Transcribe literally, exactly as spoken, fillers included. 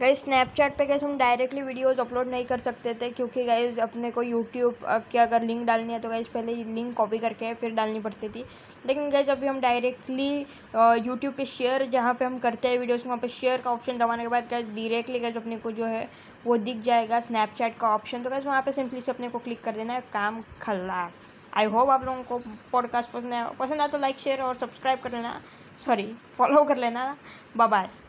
Guys Snapchat पे guys हम directly videos upload नहीं कर सकते थे, क्योंकि गाइस अपने को यूट्यूब की अगर लिंक डालनी है तो गाइस पहले लिंक कॉपी करके फिर डालनी पड़ती थी। लेकिन गाइस अभी हम डायरेक्टली यूट्यूब पे शेयर जहाँ पे हम करते हैं वीडियोस, वहाँ पे शेयर का ऑप्शन दबाने के बाद गाइस डायरेक्टली गाइस अपने को जो है वो दिख जाएगा स्नैपचैट का ऑप्शन। तो गाइस वहाँ पर सिंपली से अपने को क्लिक कर देना है, काम खलास। आई होप आप लोगों को पॉडकास्ट पसंद आया, पसंद आया तो लाइक शेयर और सब्सक्राइब कर लेना, सॉरी फॉलो कर लेना। Bye bye.